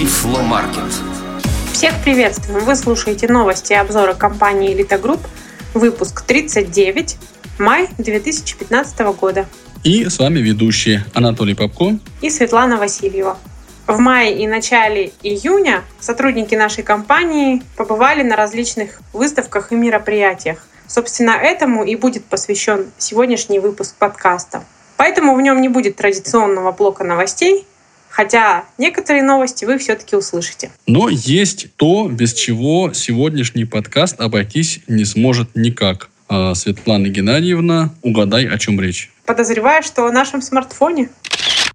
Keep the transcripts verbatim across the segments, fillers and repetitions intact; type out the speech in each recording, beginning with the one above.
Тифломаркет. Всех приветствуем! Вы слушаете новости и обзоры компании «Элита Групп», выпуск тридцать девять, май две тысячи пятнадцатого года. И с вами ведущие Анатолий Попко и Светлана Васильева. В мае и начале июня сотрудники нашей компании побывали на различных выставках и мероприятиях. Собственно, этому и будет посвящен сегодняшний выпуск подкаста. Поэтому в нем не будет традиционного блока новостей, хотя некоторые новости вы все-таки услышите. Но есть то, без чего сегодняшний подкаст обойтись не сможет никак. Светлана Геннадьевна, угадай, о чем речь. Подозреваю, что о нашем смартфоне.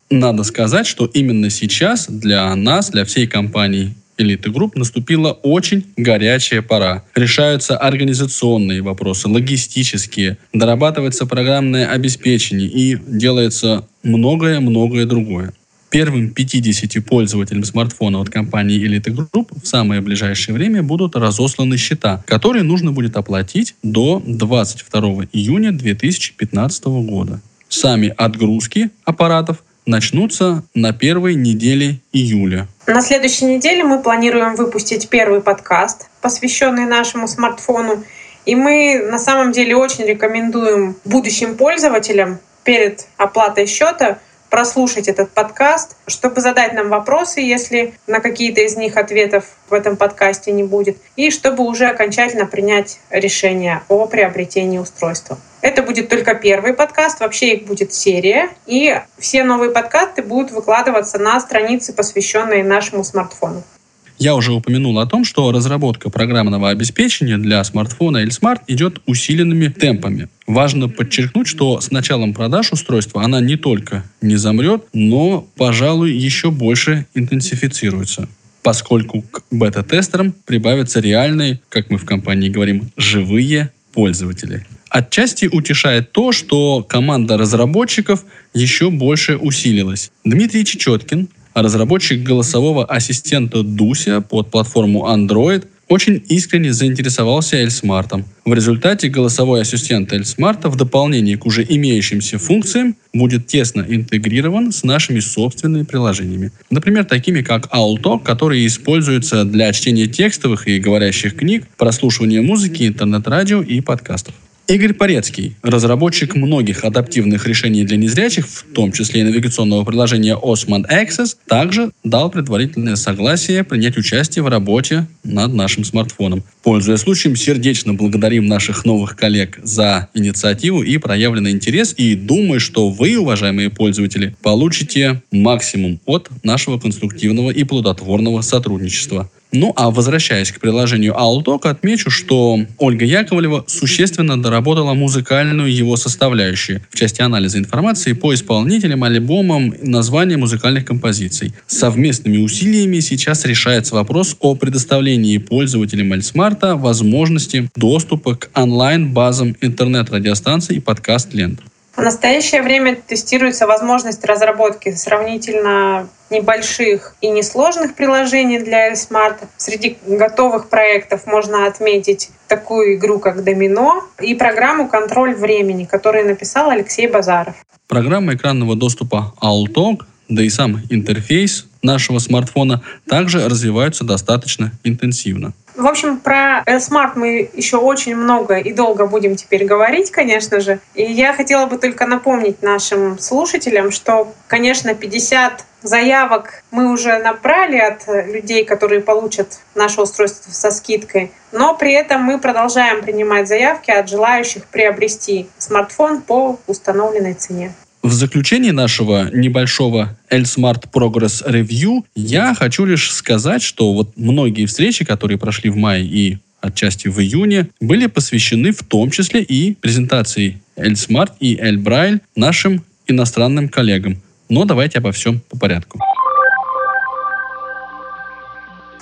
Надо сказать, что именно сейчас для нас, для всей компании «Элиты Групп», наступила очень горячая пора. Решаются организационные вопросы, логистические, дорабатывается программное обеспечение и делается многое-многое другое. Первым пятидесяти пользователям смартфона от компании «Элиты Групп» в самое ближайшее время будут разосланы счета, которые нужно будет оплатить до двадцать второго июня две тысячи пятнадцатого года. Сами отгрузки аппаратов начнутся на первой неделе июля. На следующей неделе мы планируем выпустить первый подкаст, посвященный нашему смартфону. И мы на самом деле очень рекомендуем будущим пользователям перед оплатой счета прослушать этот подкаст, чтобы задать нам вопросы, если на какие-то из них ответов в этом подкасте не будет, и чтобы уже окончательно принять решение о приобретении устройства. Это будет только первый подкаст, вообще их будет серия, и все новые подкасты будут выкладываться на странице, посвященной нашему смартфону. Я уже упомянул о том, что разработка программного обеспечения для смартфона «Эльсмарт» идет усиленными темпами. Важно подчеркнуть, что с началом продаж устройства она не только не замрет, но, пожалуй, еще больше интенсифицируется, поскольку к бета-тестерам прибавятся реальные, как мы в компании говорим, живые пользователи. Отчасти утешает то, что команда разработчиков еще больше усилилась. Дмитрий Чечеткин, разработчик голосового ассистента Дуся под платформу Android, очень искренне заинтересовался Эльсмартом. В результате голосовой ассистент Эльсмарта в дополнение к уже имеющимся функциям будет тесно интегрирован с нашими собственными приложениями. Например, такими как AllTalk, которые используются для чтения текстовых и говорящих книг, прослушивания музыки, интернет-радио и подкастов. Игорь Порецкий, разработчик многих адаптивных решений для незрячих, в том числе и навигационного приложения Osman Access, также дал предварительное согласие принять участие в работе над нашим смартфоном. Пользуясь случаем, сердечно благодарим наших новых коллег за инициативу и проявленный интерес, и думаю, что вы, уважаемые пользователи, получите максимум от нашего конструктивного и плодотворного сотрудничества. Ну а возвращаясь к приложению AllTalk, отмечу, что Ольга Яковлева существенно доработала музыкальную его составляющую в части анализа информации по исполнителям, альбомам, названиям музыкальных композиций. Совместными усилиями сейчас решается вопрос о предоставлении пользователям Эльсмарта возможности доступа к онлайн-базам интернет-радиостанций и подкаст-лент. В настоящее время тестируется возможность разработки сравнительно небольших и несложных приложений для Эльсмарта. Среди готовых проектов можно отметить такую игру, как «Домино», и программу «Контроль времени», которую написал Алексей Базаров. Программа экранного доступа AllTalk, да и сам интерфейс нашего смартфона также развиваются достаточно интенсивно. В общем, про Эльсмарт мы еще очень много и долго будем теперь говорить, конечно же. И я хотела бы только напомнить нашим слушателям, что, конечно, пятьдесят заявок мы уже набрали от людей, которые получат наше устройство со скидкой. Но при этом мы продолжаем принимать заявки от желающих приобрести смартфон по установленной цене. В заключении нашего небольшого Эльсмарт Progress Review я хочу лишь сказать, что вот многие встречи, которые прошли в мае и отчасти в июне, были посвящены в том числе и презентации Эльсмарт и Эльбрайль нашим иностранным коллегам. Но давайте обо всем по порядку.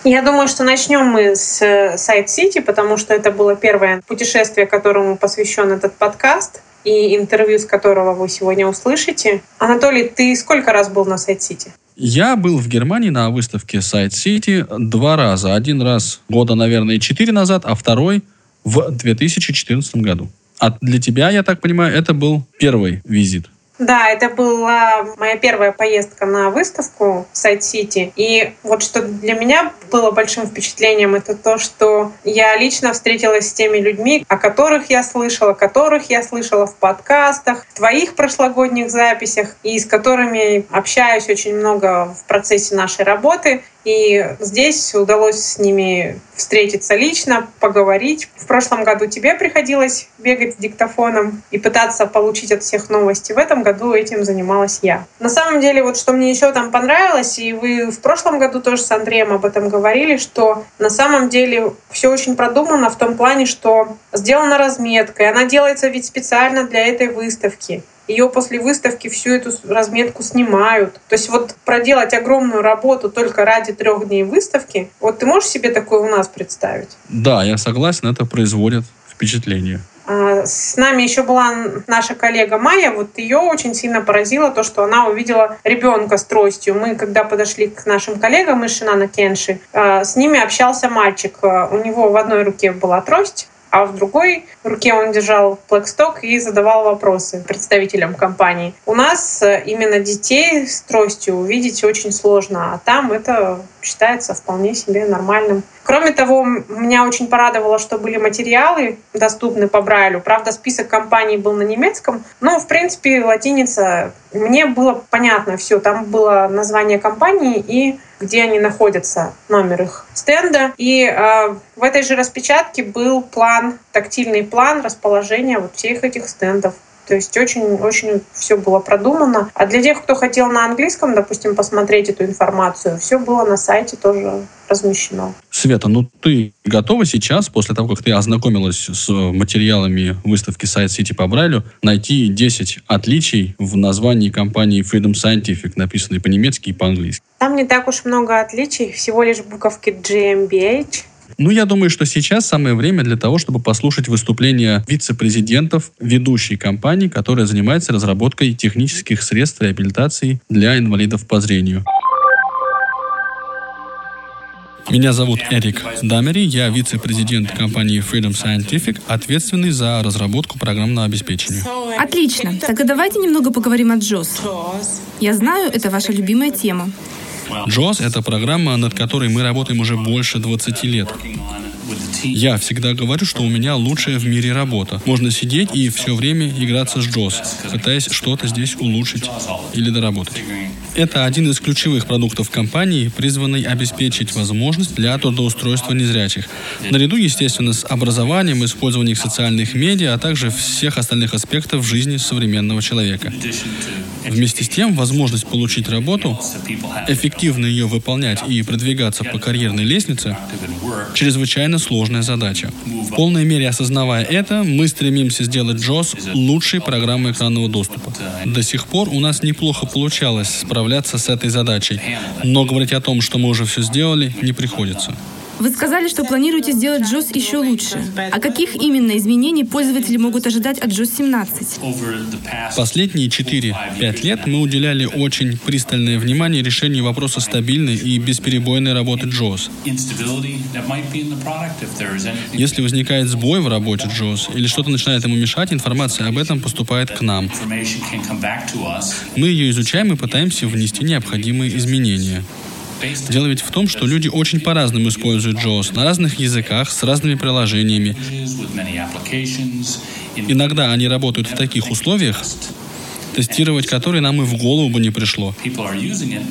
Я думаю, что начнем мы с Side City, потому что это было первое путешествие, которому посвящен этот подкаст, и интервью, с которого вы сегодня услышите. Анатолий, ты сколько раз был на Side City? Я был в Германии на выставке Side City два раза. Один раз года, наверное, четыре назад, а второй в две тысячи четырнадцатом году. А для тебя, я так понимаю, это был первый визит. Да, это была моя первая поездка на выставку в Сайт-Сити. И вот что для меня было большим впечатлением, это то, что я лично встретилась с теми людьми, о которых я слышала, которых я слышала в подкастах, в твоих прошлогодних записях, и с которыми общаюсь очень много в процессе нашей работы. И здесь удалось с ними встретиться лично, поговорить. В прошлом году тебе приходилось бегать с диктофоном и пытаться получить от всех новости. В этом году этим занималась я. На самом деле, вот что мне еще там понравилось, и вы в прошлом году тоже с Андреем об этом говорили, что на самом деле все очень продумано в том плане, что сделана разметка, и она делается ведь специально для этой выставки. Ее после выставки всю эту разметку снимают. То есть вот проделать огромную работу только ради трех дней выставки, вот ты можешь себе такое у нас представить? Да, я согласен, это производит впечатление. С нами еще была наша коллега Майя, вот ее очень сильно поразило то, что она увидела ребенка с тростью. Мы, когда подошли к нашим коллегам из Шинана Кенши, с ними общался мальчик. У него в одной руке была трость, а в другой руке он держал флагсток и задавал вопросы представителям компании. У нас именно детей с тростью увидеть очень сложно, а там это считается вполне себе нормальным. Кроме того, меня очень порадовало, что были материалы доступны по Брайлю. Правда, список компаний был на немецком, но, в принципе, латиница. Мне было понятно все. Там было название компании и где они находятся, номер их стенда. И э, в этой же распечатке был план, тактильный план расположения вот всех этих стендов. То есть очень-очень все было продумано. А для тех, кто хотел на английском, допустим, посмотреть эту информацию, все было на сайте тоже размещено. Света, ну ты готова сейчас, после того, как ты ознакомилась с материалами выставки Сайт-Сити по Брайлю, найти десять отличий в названии компании Freedom Scientific, написанной по-немецки и по-английски? Там не так уж много отличий, всего лишь буковки джи эм би эйч. Ну, я думаю, что сейчас самое время для того, чтобы послушать выступления вице-президентов ведущей компании, которая занимается разработкой технических средств реабилитации для инвалидов по зрению. Меня зовут Эрик Дамери, я вице-президент компании Freedom Scientific, ответственный за разработку программного обеспечения. Отлично. Тогда давайте немного поговорим о джоз. Я знаю, это ваша любимая тема. джоз — это программа, над которой мы работаем уже больше двадцать лет. Я всегда говорю, что у меня лучшая в мире работа. Можно сидеть и все время играться с джоз, пытаясь что-то здесь улучшить или доработать. Это один из ключевых продуктов компании, призванный обеспечить возможность для трудоустройства незрячих. Наряду, естественно, с образованием, использованием социальных медиа, а также всех остальных аспектов жизни современного человека. Вместе с тем, возможность получить работу, эффективно ее выполнять и продвигаться по карьерной лестнице — чрезвычайно сложная задача. В полной мере осознавая это, мы стремимся сделать джоз лучшей программой экранного доступа. До сих пор у нас неплохо получалось справляться с этой задачей, но говорить о том, что мы уже все сделали, не приходится. Вы сказали, что планируете сделать джоз еще лучше. А каких именно изменений пользователи могут ожидать от джоз семнадцать? Последние четыре-пять лет мы уделяли очень пристальное внимание решению вопроса стабильной и бесперебойной работы джоз. Если возникает сбой в работе джоз или что-то начинает ему мешать, информация об этом поступает к нам. Мы ее изучаем и пытаемся внести необходимые изменения. Дело ведь в том, что люди очень по-разному используют джоз, на разных языках, с разными приложениями. Иногда они работают в таких условиях, тестировать которые нам и в голову бы не пришло.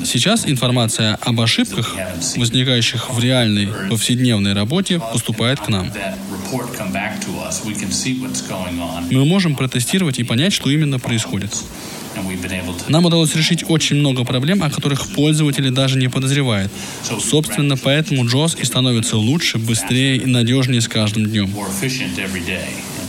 Сейчас информация об ошибках, возникающих в реальной повседневной работе, поступает к нам. Мы можем протестировать и понять, что именно происходит. Нам удалось решить очень много проблем, о которых пользователи даже не подозревают. Собственно, поэтому джоз и становится лучше, быстрее и надежнее с каждым днем.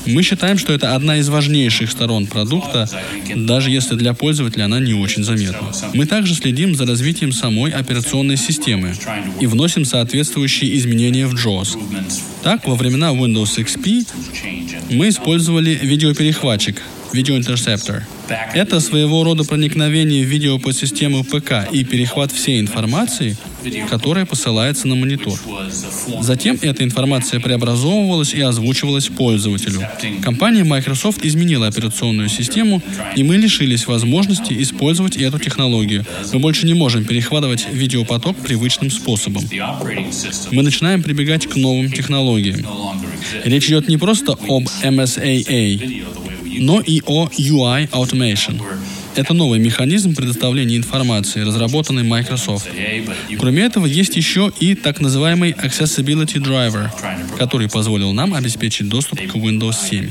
Мы считаем, что это одна из важнейших сторон продукта, даже если для пользователя она не очень заметна. Мы также следим за развитием самой операционной системы и вносим соответствующие изменения в джоз. Так, во времена Windows икс пи мы использовали видеоперехватчик, видеоинтерсептор. Это своего рода проникновение в видео по систему ПК и перехват всей информации, которая посылается на монитор. Затем эта информация преобразовывалась и озвучивалась пользователю. Компания Microsoft изменила операционную систему, и мы лишились возможности использовать эту технологию. Мы больше не можем перехватывать видеопоток привычным способом. Мы начинаем прибегать к новым технологиям. Речь идет не просто об эм эс а а, но и о ю ай Automation. Это новый механизм предоставления информации, разработанный Microsoft. Кроме этого, есть еще и так называемый Accessibility Driver, который позволил нам обеспечить доступ к Windows семь.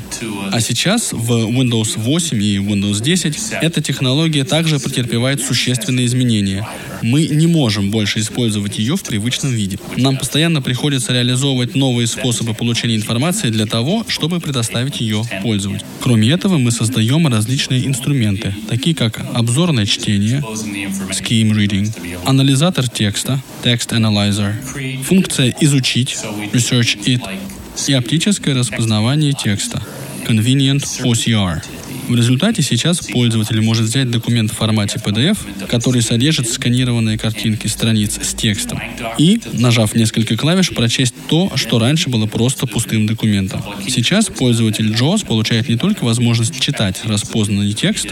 А сейчас в Windows восемь и Windows десять эта технология также претерпевает существенные изменения. Мы не можем больше использовать ее в привычном виде. Нам постоянно приходится реализовывать новые способы получения информации для того, чтобы предоставить ее пользователю. Кроме этого, мы создаем различные инструменты, такие как обзорное чтение, scheme reading, анализатор текста, text analyzer, функция «изучить», research it, и оптическое распознавание текста, convenient о си ар. В результате сейчас пользователь может взять документ в формате пи ди эф, который содержит сканированные картинки страниц с текстом, и, нажав несколько клавиш, прочесть то, что раньше было просто пустым документом. Сейчас пользователь джоуз получает не только возможность читать распознанный текст,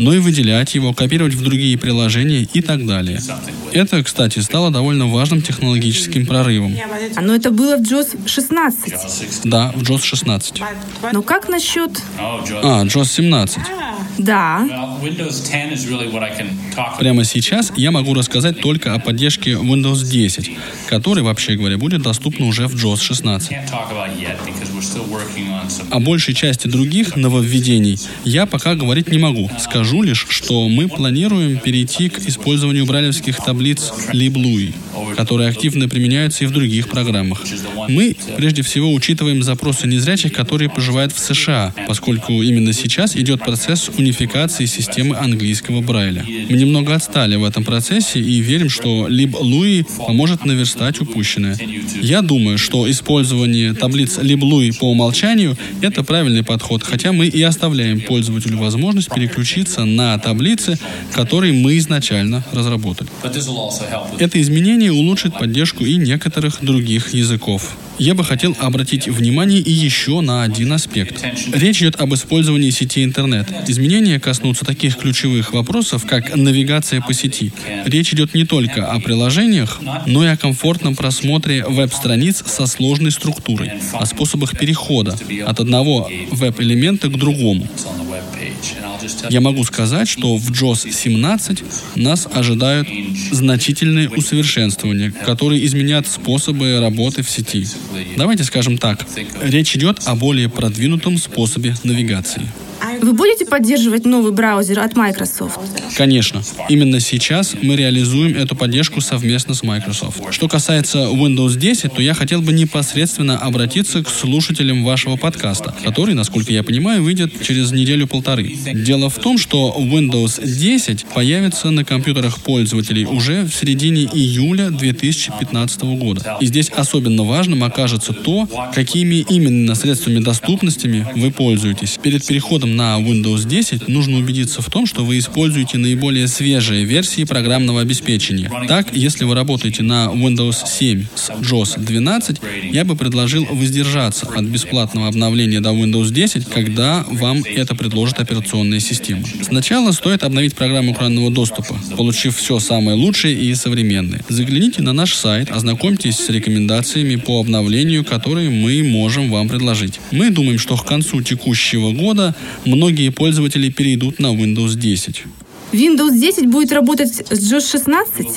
но и выделять его, копировать в другие приложения и так далее. Это, кстати, стало довольно важным технологическим прорывом. Но это было в джоуз шестнадцать. Да, в джоуз шестнадцать. Но как насчет... А, джоуз семнадцать. Да. Прямо сейчас я могу рассказать только о поддержке Windows десять, который, вообще говоря, будет доступна уже в джоуз шестнадцать. О большей части других нововведений я пока говорить не могу. Скажу лишь, что мы планируем перейти к использованию брайлевских таблиц LibLui, которые активно применяются и в других программах. Мы, прежде всего, учитываем запросы незрячих, которые проживают в США, поскольку именно сейчас идет процесс унификации системы английского брайля. Мы немного отстали в этом процессе и верим, что LibLui поможет наверстать упущенное. Я думаю, что использование таблиц LibLui по умолчанию — это правильный подход, хотя мы и оставляем пользователю возможность переключиться на таблицы, которые мы изначально разработали. Это изменение улучшит поддержку и некоторых других языков. Я бы хотел обратить внимание и еще на один аспект. Речь идет об использовании сети интернет. Изменения коснутся таких ключевых вопросов, как навигация по сети. Речь идет не только о приложениях, но и о комфортном просмотре веб-страниц со сложной структурой, о способах перехода от одного веб-элемента к другому. Я могу сказать, что в джоуз семнадцать нас ожидают значительные усовершенствования, которые изменят способы работы в сети. Давайте скажем так, речь идет о более продвинутом способе навигации. Вы будете поддерживать новый браузер от Microsoft? Конечно. Именно сейчас мы реализуем эту поддержку совместно с Microsoft. Что касается Windows десять, то я хотел бы непосредственно обратиться к слушателям вашего подкаста, который, насколько я понимаю, выйдет через неделю-полторы. Дело в том, что Windows десять появится на компьютерах пользователей уже в середине июля две тысячи пятнадцатого года. И здесь особенно важным окажется то, какими именно средствами доступности вы пользуетесь. Перед переходом на Windows десять нужно убедиться в том, что вы используете наиболее свежие версии программного обеспечения. Так, если вы работаете на Windows семь с джоуз двенадцать, я бы предложил воздержаться от бесплатного обновления до Windows десять, когда вам это предложит операционная система. Сначала стоит обновить программу экранного доступа, получив все самое лучшее и современное. Загляните на наш сайт, ознакомьтесь с рекомендациями по обновлению, которые мы можем вам предложить. Мы думаем, что к концу текущего года многие пользователи перейдут на Windows десять. Windows десять будет работать с джоуз шестнадцать?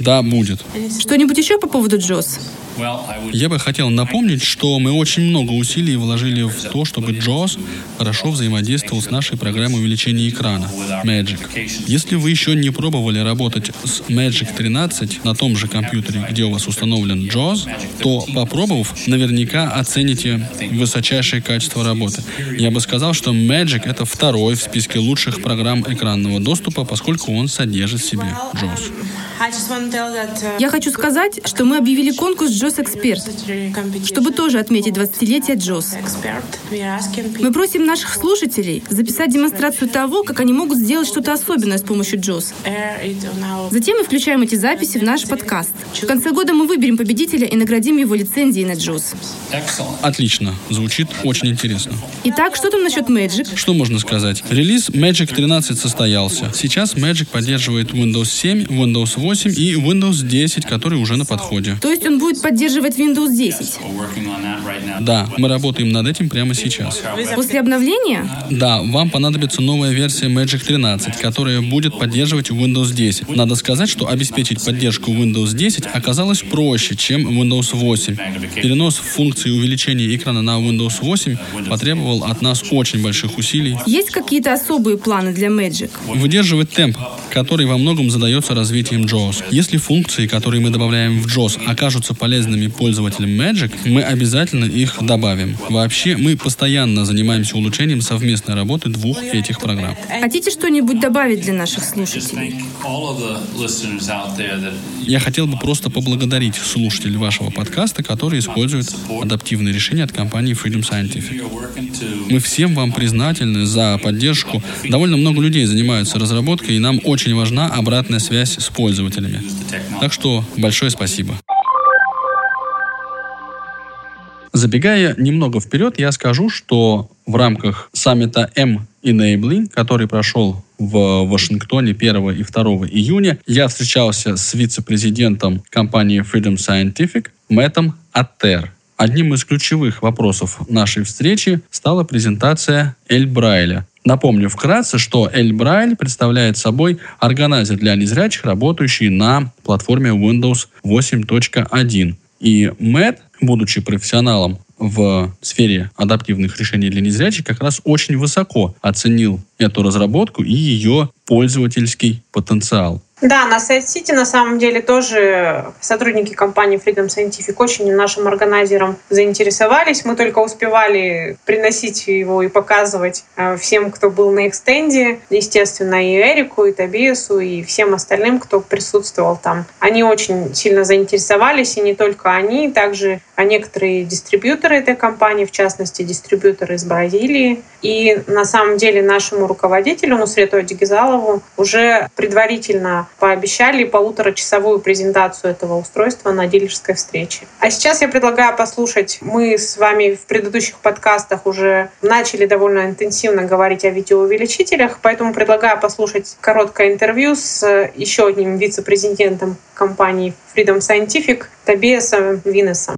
Да, будет. Что-нибудь еще по поводу джоуз? Я бы хотел напомнить, что мы очень много усилий вложили в то, чтобы джоуз хорошо взаимодействовал с нашей программой увеличения экрана Magic. Если вы еще не пробовали работать с Magic тринадцать на том же компьютере, где у вас установлен джоуз, то, попробовав, наверняка оцените высочайшее качество работы. Я бы сказал, что Magic — это второй в списке лучших программ экранного доступа, поскольку он содержит в себе джоуз. Я хочу сказать, что мы объявили конкурс «Джос Эксперт», чтобы тоже отметить двадцатилетие Джос. Мы просим наших слушателей записать демонстрацию того, как они могут сделать что-то особенное с помощью Джос. Затем мы включаем эти записи в наш подкаст. В конце года мы выберем победителя и наградим его лицензией на Джос. Отлично. Звучит очень интересно. Итак, что там насчет Magic? Что можно сказать? Релиз Magic тринадцать состоялся. Сейчас Magic поддерживает Windows семь, Windows восемь и Windows десять, который уже на подходе. То есть он будет поддерживать Windows десять? Да, мы работаем над этим прямо сейчас. После обновления? Да, вам понадобится новая версия Magic тринадцать, которая будет поддерживать Windows десять. Надо сказать, что обеспечить поддержку Windows десять оказалось проще, чем Windows восемь. Перенос функции увеличения экрана на Windows восемь потребовал от нас очень больших усилий. Есть какие-то особые планы для Magic? Выдерживать темп, который во многом задается развитием джос. Если функции, которые мы добавляем в джос, окажутся полезными пользователям Magic, мы обязательно их добавим. Вообще, мы постоянно занимаемся улучшением совместной работы двух этих программ. Хотите что-нибудь добавить для наших слушателей? Я хотел бы просто поблагодарить слушателей вашего подкаста, которые используют адаптивные решения от компании Freedom Scientific. Мы всем вам признательны за поддержку. Довольно много людей занимаются разработкой, и нам очень важна обратная связь с пользователями. Так что большое спасибо. Забегая немного вперед, я скажу, что в рамках саммита M-Enabling, который прошел в Вашингтоне первого и второго июня, я встречался с вице-президентом компании Freedom Scientific Мэттом Аттер. Одним из ключевых вопросов нашей встречи стала презентация Эль Брайля. Напомню вкратце, что Эль Брайль представляет собой органайзер для незрячих, работающий на платформе Windows восемь точка один. И Мэтт, будучи профессионалом в сфере адаптивных решений для незрячих, как раз очень высоко оценил эту разработку и ее пользовательский потенциал. Да, на сайт-сите на самом деле тоже сотрудники компании Freedom Scientific очень нашим органайзером заинтересовались. Мы только успевали приносить его и показывать всем, кто был на их стенде. Естественно, и Эрику, и Тобиасу, и всем остальным, кто присутствовал там. Они очень сильно заинтересовались, и не только они, также некоторые дистрибьюторы этой компании, в частности, дистрибьюторы из Бразилии. И на самом деле нашему руководителю Нусрету Адигизалову уже предварительно пообещали полуторачасовую презентацию этого устройства на дилерской встрече. А сейчас я предлагаю послушать. Мы с вами в предыдущих подкастах уже начали довольно интенсивно говорить о видеоувеличителях, поэтому предлагаю послушать короткое интервью с еще одним вице-президентом компании Freedom Scientific Тобиасом Винесом.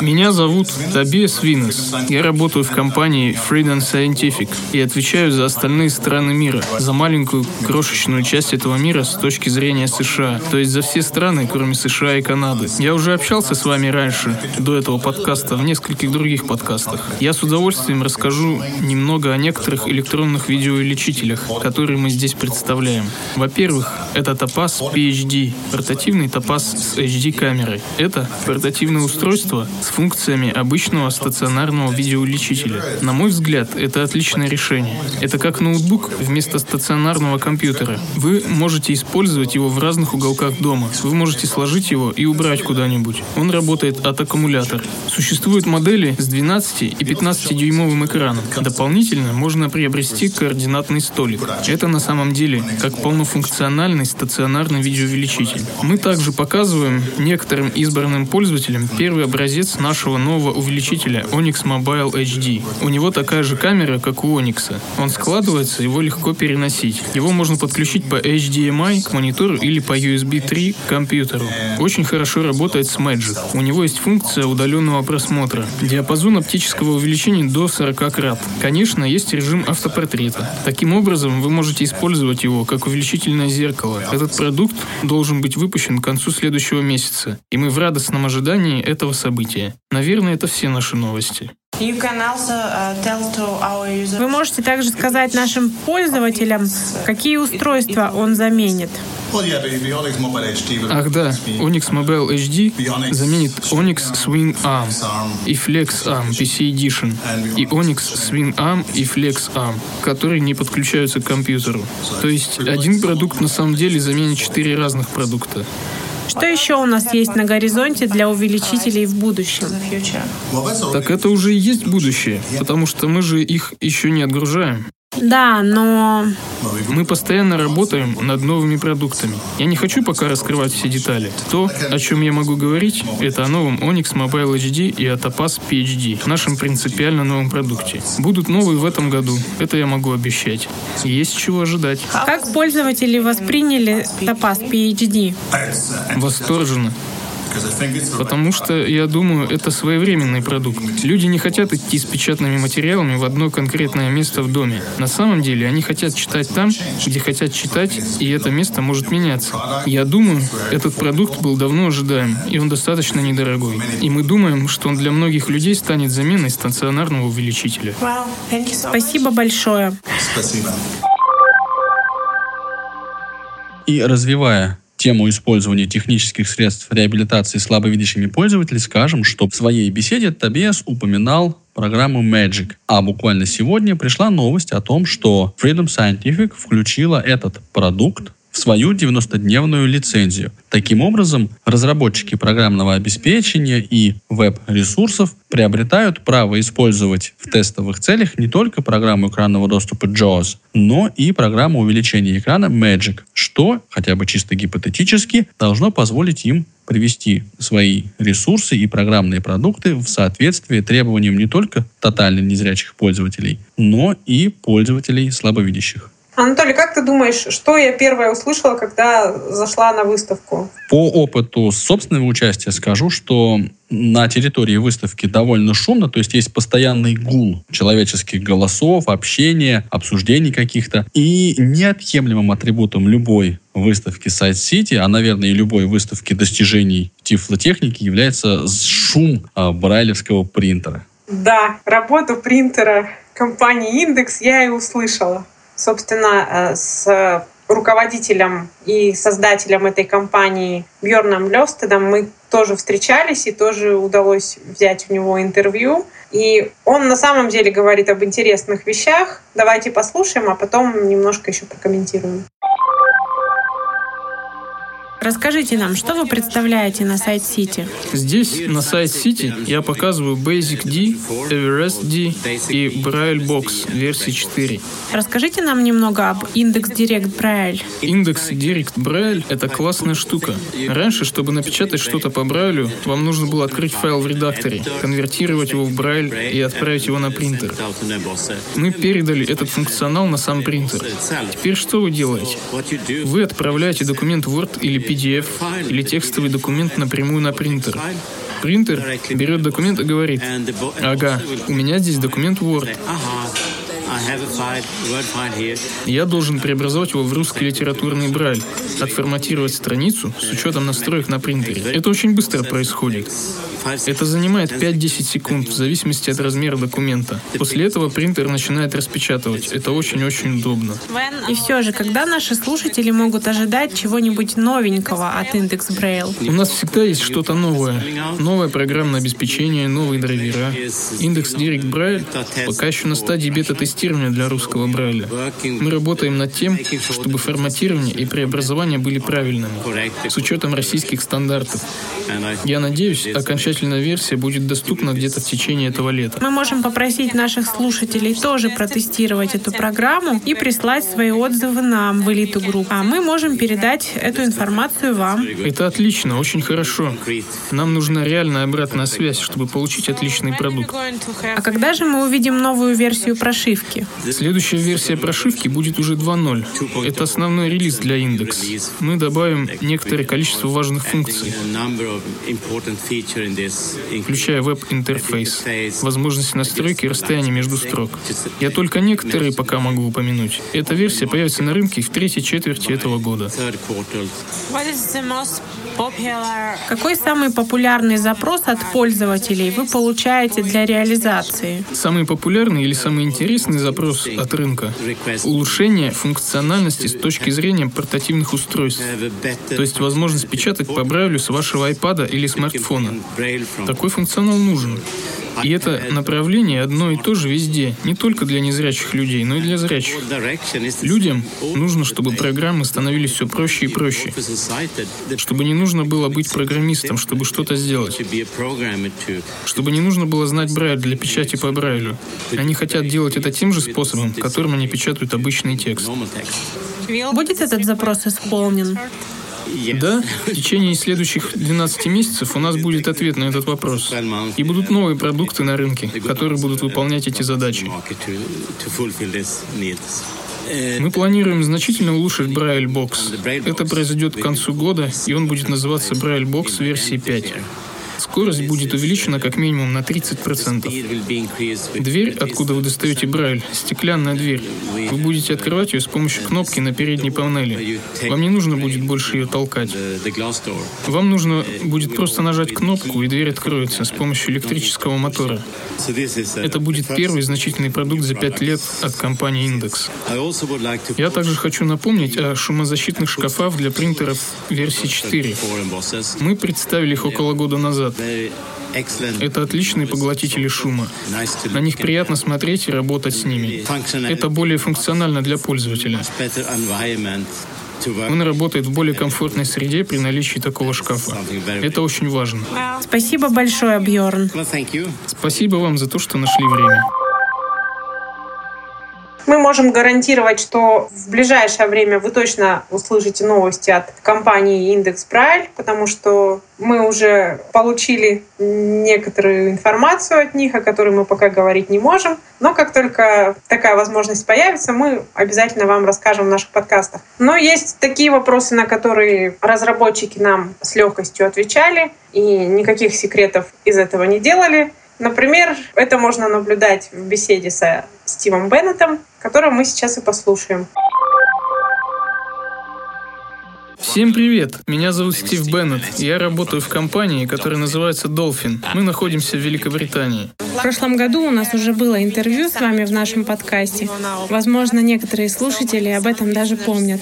Меня зовут Тобиас Винес. Я работаю в компании Freedom Scientific и отвечаю за остальные страны мира, за маленькую крошечную часть этого мира с точки зрения США, то есть за все страны, кроме США и Канады. Я уже общался с вами раньше, до этого подкаста, в нескольких других подкастах. Я с удовольствием расскажу немного о некоторых электронных видеоувеличителях, которые мы здесь представляем. Во-первых, это Topaz пи эйч ди, портативный Topaz с эйч ди-камерой. Это портативное устройство с функциями обычного стационарного видеоувеличителя. На мой взгляд, это отличное решение. Это как ноутбук вместо стационарного компьютера. Вы можете использовать его в разных уголках дома. Вы можете сложить его и убрать куда-нибудь. Он работает от аккумулятора. Существуют модели с двенадцати и пятнадцатидюймовым экраном. Дополнительно можно приобрести координатный столик. Это на самом деле как полнофункциональный стационарный видеоувеличитель. Мы также показываем некоторым избранным пользователям первый образец нашего нового увеличителя Onyx Mobile эйч ди. У него такая же камера, как у Onyx. Он складывается, его легко переносить. Его можно подключить по эйч ди эм ай к монитору или по ю эс би три к компьютеру. Очень хорошо работает с Magic. У него есть функция удаленного просмотра. Диапазон оптического увеличения до сорок крат. Конечно, есть режим автопортрета. Таким образом, вы можете использовать его как увеличительное зеркало. Этот продукт должен быть выпущен к концу следующего месяца. И мы в радостном ожидании этого события. Наверное, это все наши новости. Вы можете также сказать нашим пользователям, какие устройства он заменит. Ах да, Onyx Mobile эйч ди заменит Onyx Swing Arm и Flex Arm пи си Edition и Onyx Swing Arm и Flex Arm, которые не подключаются к компьютеру. То есть один продукт на самом деле заменит четыре разных продукта. Что еще у нас есть на горизонте для увеличителей в будущем? Так это уже и есть будущее, потому что мы же их еще не отгружаем. Да, но... Мы постоянно работаем над новыми продуктами. Я не хочу пока раскрывать все детали. То, о чем я могу говорить, это о новом Onyx Mobile эйч ди и о Topaz пи эйч ди, нашем принципиально новом продукте. Будут новые в этом году, это я могу обещать. Есть чего ожидать. Как пользователи восприняли Topaz пи эйч ди? Восторженно. Потому что, я думаю, это своевременный продукт. Люди не хотят идти с печатными материалами в одно конкретное место в доме. На самом деле, они хотят читать там, где хотят читать, и это место может меняться. Я думаю, этот продукт был давно ожидаем, и он достаточно недорогой. И мы думаем, что он для многих людей станет заменой стационарного увеличителя. Спасибо большое. Спасибо. И развивая тему использования технических средств реабилитации слабовидящими пользователями, скажем, что в своей беседе Тобиас упоминал программу Magic. А буквально сегодня пришла новость о том, что Freedom Scientific включила этот продукт в свою девяностодневную лицензию. Таким образом, разработчики программного обеспечения и веб-ресурсов приобретают право использовать в тестовых целях не только программу экранного доступа джоуз, но и программу увеличения экрана Magic, что, хотя бы чисто гипотетически, должно позволить им привести свои ресурсы и программные продукты в соответствие требованиям не только тотально незрячих пользователей, но и пользователей слабовидящих. Анатолий, как ты думаешь, что я первое услышала, когда зашла на выставку? По опыту собственного участия скажу, что на территории выставки довольно шумно, то есть есть постоянный гул человеческих голосов, общения, обсуждений каких-то. И неотъемлемым атрибутом любой выставки Side City, а, наверное, и любой выставки достижений тифлотехники является шум брайлевского принтера. Да, работу принтера компании «Индекс» я и услышала. Собственно, с руководителем и создателем этой компании Бьорном Лёстедом мы тоже встречались и тоже удалось взять у него интервью. И он на самом деле говорит об интересных вещах. Давайте послушаем, а потом немножко еще прокомментируем. Расскажите нам, что вы представляете на Side City? Здесь, на Side City, я показываю Basic D, Everest D и Braille Box версии четыре. Расскажите нам немного об Index Direct Braille. Index Direct Braille — это классная штука. Раньше, чтобы напечатать что-то по Брайлю, вам нужно было открыть файл в редакторе, конвертировать его в Брайль и отправить его на принтер. Мы передали этот функционал на сам принтер. Теперь что вы делаете? Вы отправляете документ Word или пи ди эф, пи ди эф или текстовый документ напрямую на принтер. Принтер берет документ и говорит: «Ага, у меня здесь документ Word. Я должен преобразовать его в русский литературный брайль, отформатировать страницу с учетом настроек на принтере». Это очень быстро происходит. Это занимает пять-десять секунд в зависимости от размера документа. После этого принтер начинает распечатывать. Это очень-очень удобно. И все же, когда наши слушатели могут ожидать чего-нибудь новенького от Index Braille? У нас всегда есть что-то новое. Новое программное обеспечение, новые драйвера. Index Direct Braille пока еще на стадии бета-тестирования для русского Брайля. Мы работаем над тем, чтобы форматирование и преобразование были правильными, с учетом российских стандартов. Я надеюсь, окончательно версия будет доступна где-то в течение этого лета. Мы можем попросить наших слушателей тоже протестировать эту программу и прислать свои отзывы нам в Элиту Групп, а мы можем передать эту информацию вам. Это отлично, очень хорошо. Нам нужна реальная обратная связь, чтобы получить отличный продукт. А когда же мы увидим новую версию прошивки? Следующая версия прошивки будет уже два ноль. Это основной релиз для Индекс. Мы добавим некоторое количество важных функций, включая веб-интерфейс, возможность настройки и расстояние между строк. Я только некоторые пока могу упомянуть. Эта версия появится на рынке в третьей четверти этого года. Какой самый популярный запрос от пользователей вы получаете для реализации? Самый популярный или самый интересный запрос от рынка — улучшение функциональности с точки зрения портативных устройств, то есть возможность печатать по Брайлю с вашего iPad или смартфона. Такой функционал нужен. И это направление одно и то же везде, не только для незрячих людей, но и для зрячих. Людям нужно, чтобы программы становились все проще и проще, чтобы не нужно было быть программистом, чтобы что-то сделать, чтобы не нужно было знать Брайль для печати по Брайлю. Они хотят делать это тем же способом, которым они печатают обычный текст. Будет этот запрос исполнен? Да, в течение следующих двенадцати месяцев у нас будет ответ на этот вопрос. И будут новые продукты на рынке, которые будут выполнять эти задачи. Мы планируем значительно улучшить Braille Box. Это произойдет к концу года, и он будет называться Braille Box версии пять. Скорость будет увеличена как минимум на тридцать процентов. Дверь, откуда вы достаете Брайль, стеклянная дверь. Вы будете открывать ее с помощью кнопки на передней панели. Вам не нужно будет больше ее толкать. Вам нужно будет просто нажать кнопку, и дверь откроется с помощью электрического мотора. Это будет первый значительный продукт за пять лет от компании Index. Я также хочу напомнить о шумозащитных шкафах для принтеров версии четыре. Мы представили их около года назад. Это отличные поглотители шума. На них приятно смотреть и работать с ними. Это более функционально для пользователя. Он работает в более комфортной среде при наличии такого шкафа. Это очень важно. Спасибо большое, Бьорн. Спасибо вам за то, что нашли время. Мы можем гарантировать, что в ближайшее время вы точно услышите новости от компании Index Braille, потому что мы уже получили некоторую информацию от них, о которой мы пока говорить не можем. Но как только такая возможность появится, мы обязательно вам расскажем в наших подкастах. Но есть такие вопросы, на которые разработчики нам с легкостью отвечали и никаких секретов из этого не делали. Например, это можно наблюдать в беседе со Стивом Беннетом, которую мы сейчас и послушаем. Всем привет! Меня зовут Стив Беннет. Я работаю в компании, которая называется Dolphin. Мы находимся в Великобритании. В прошлом году у нас уже было интервью с вами в нашем подкасте. Возможно, некоторые слушатели об этом даже помнят.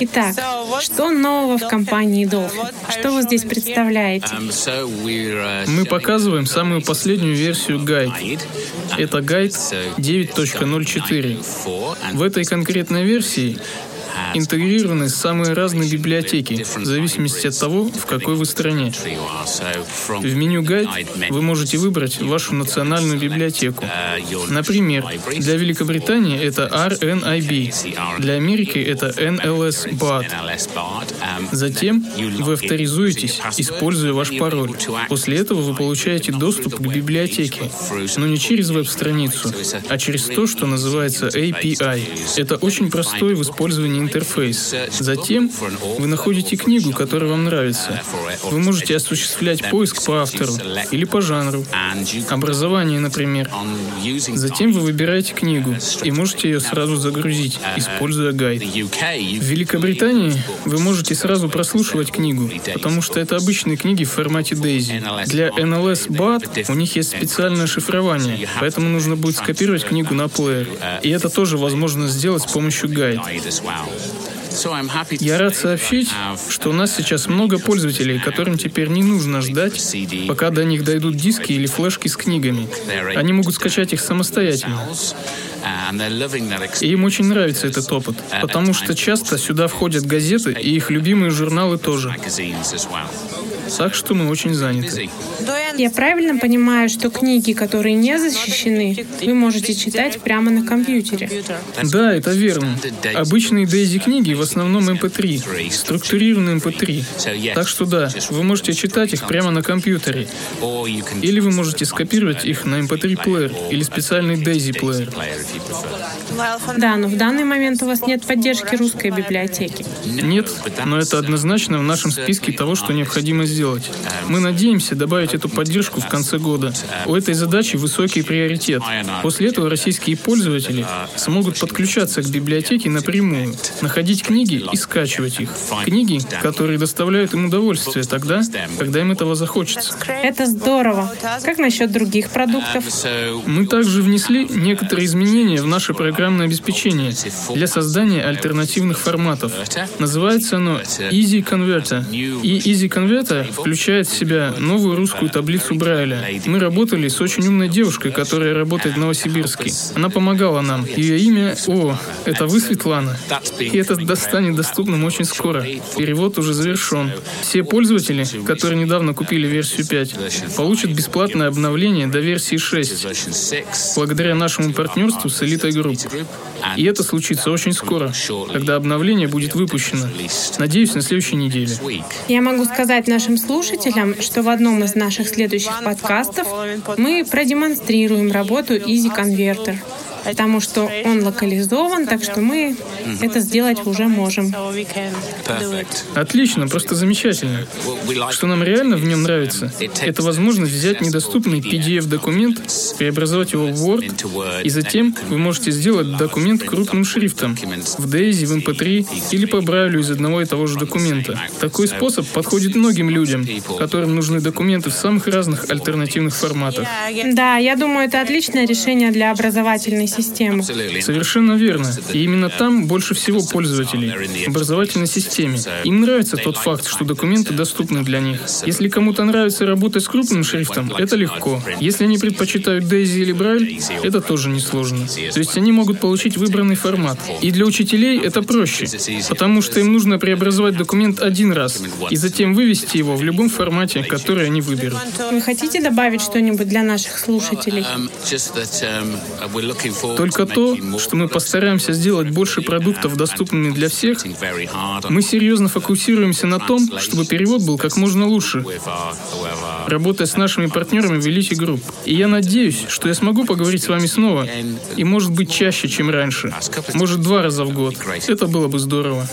Итак, что нового в компании Dolphin? Что вы здесь представляете? Мы показываем самую последнюю версию Guide. Это Guide девять точка ноль четыре. В этой конкретной версии интегрированы самые разные библиотеки, в зависимости от того, в какой вы стране. В меню «Гайд» вы можете выбрать вашу национальную библиотеку. Например, для Великобритании это ар эн ай би, для Америки это эн эл эс бат. Затем вы авторизуетесь, используя ваш пароль. После этого вы получаете доступ к библиотеке, но не через веб-страницу, а через то, что называется эй пи ай. Это очень простой в использовании интерфейс. Затем вы находите книгу, которая вам нравится. Вы можете осуществлять поиск по автору или по жанру. Образование, например. Затем вы выбираете книгу и можете ее сразу загрузить, используя гайд. В Великобритании вы можете сразу прослушивать книгу, потому что это обычные книги в формате Daisy. Для эн эл эс бат у них есть специальное шифрование, поэтому нужно будет скопировать книгу на плеер. И это тоже возможно сделать с помощью гайд. Я рад сообщить, что у нас сейчас много пользователей, которым теперь не нужно ждать, пока до них дойдут диски или флешки с книгами. Они могут скачать их самостоятельно. И им очень нравится этот опыт, потому что часто сюда входят газеты и их любимые журналы тоже. Так что мы очень заняты. Я правильно понимаю, что книги, которые не защищены, вы можете читать прямо на компьютере? Да, это верно. Обычные Daisy книги в основном эм пэ три, структурированные эм пэ три. Так что да, вы можете читать их прямо на компьютере. Или вы можете скопировать их на эм пэ три плеер или специальный Daisy плеер. Да, но в данный момент у вас нет поддержки русской библиотеки. Нет, но это однозначно в нашем списке того, что необходимо сделать. Мы надеемся добавить эту поддержку поддержку в конце года. У этой задачи высокий приоритет. После этого российские пользователи смогут подключаться к библиотеке напрямую, находить книги и скачивать их. Книги, которые доставляют им удовольствие тогда, когда им этого захочется. Это здорово. Как насчет других продуктов? Мы также внесли некоторые изменения в наше программное обеспечение для создания альтернативных форматов. Называется оно Easy Converter. И Easy Converter включает в себя новую русскую таблицу Брайля. Мы работали с очень умной девушкой, которая работает в Новосибирске. Она помогала нам. Ее имя... О, это вы, Светлана? И это станет доступным очень скоро. Перевод уже завершен. Все пользователи, которые недавно купили версию пять, получат бесплатное обновление до версии шесть, благодаря нашему партнерству с Elite Group. И это случится очень скоро, когда обновление будет выпущено. Надеюсь, на следующей неделе. Я могу сказать нашим слушателям, что в одном из наших следующих подкастов мы продемонстрируем работу Easy Converter, потому что он локализован, так что мы mm-hmm. это сделать уже можем. Perfect. Отлично, просто замечательно. Что нам реально в нем нравится, это возможность взять недоступный пи ди эф-документ, преобразовать его в Word, и затем вы можете сделать документ крупным шрифтом, в Дейзи, в эм пэ три или по Брайлю из одного и того же документа. Такой способ подходит многим людям, которым нужны документы в самых разных альтернативных форматах. Да, я думаю, это отличное решение для образовательной системы. Совершенно верно. И именно там больше всего пользователей. В образовательной системе. Им нравится тот факт, что документы доступны для них. Если кому-то нравится работать с крупным шрифтом, это легко. Если они предпочитают Дейзи или Брайль, это тоже несложно. То есть они могут получить выбранный формат. И для учителей это проще, потому что им нужно преобразовать документ один раз и затем вывести его в любом формате, который они выберут. Вы хотите добавить что-нибудь для наших слушателей? Только то, что мы постараемся сделать больше продуктов доступными для всех. Мы серьезно фокусируемся на том, чтобы перевод был как можно лучше, работая с нашими партнерами в Elite Group. И я надеюсь, что я смогу поговорить с вами снова, и может быть чаще, чем раньше. Может, два раза в год. Это было бы здорово.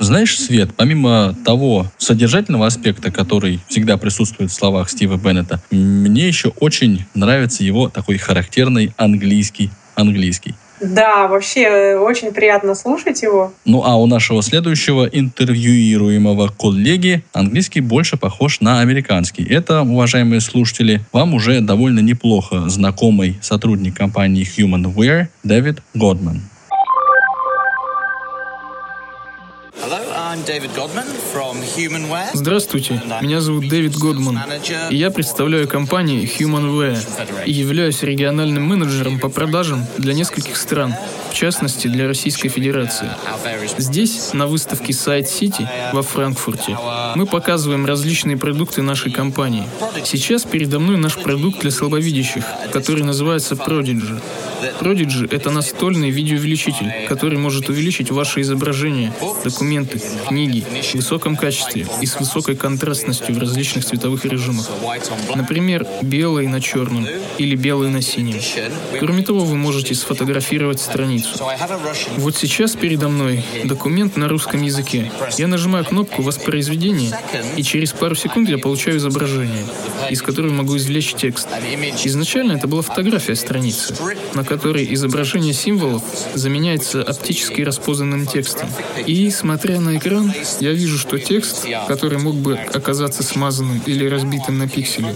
Знаешь, Свет, помимо того содержательного аспекта, который всегда присутствует в словах Стива Беннета, мне еще очень нравится его такой характерный английский английский. Да, вообще очень приятно слушать его. Ну а у нашего следующего интервьюируемого коллеги английский больше похож на американский. Это, уважаемые слушатели, вам уже довольно неплохо знакомый сотрудник компании HumanWare Дэвид Годман. Здравствуйте, меня зовут Дэвид Годман, и я представляю компанию HumanWare и являюсь региональным менеджером по продажам для нескольких стран, в частности для Российской Федерации. Здесь, на выставке Side City во Франкфурте, мы показываем различные продукты нашей компании. Сейчас передо мной наш продукт для слабовидящих, который называется Prodigy. Prodigy — это настольный видеоувеличитель, который может увеличить ваши изображения, документы, книги в высоком качестве и с высокой контрастностью в различных цветовых режимах. Например, белый на черном или белый на синем. Кроме того, вы можете сфотографировать страницу. Вот сейчас передо мной документ на русском языке. Я нажимаю кнопку воспроизведения, и через пару секунд я получаю изображение, из которого могу извлечь текст. Изначально это была фотография страницы, на которой изображение символов заменяется оптически распознанным текстом. И, смотря на экран, я вижу, что текст, который мог бы оказаться смазанным или разбитым на пиксели,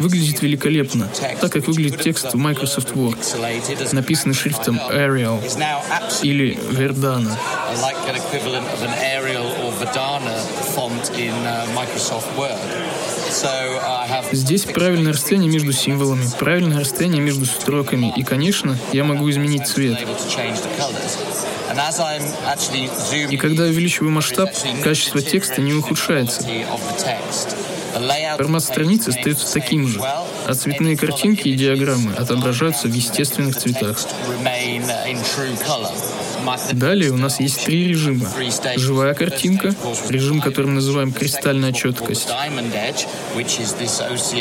выглядит великолепно, так как выглядит текст в Microsoft Word, написанный шрифтом Arial или Verdana. Здесь правильное расстояние между символами, правильное расстояние между строками, и, конечно, я могу изменить цвет. И когда я увеличиваю масштаб, качество текста не ухудшается. Формат страницы остается таким же, а цветные картинки и диаграммы отображаются в естественных цветах. Далее у нас есть три режима. Живая картинка, режим, который мы называем кристальная четкость.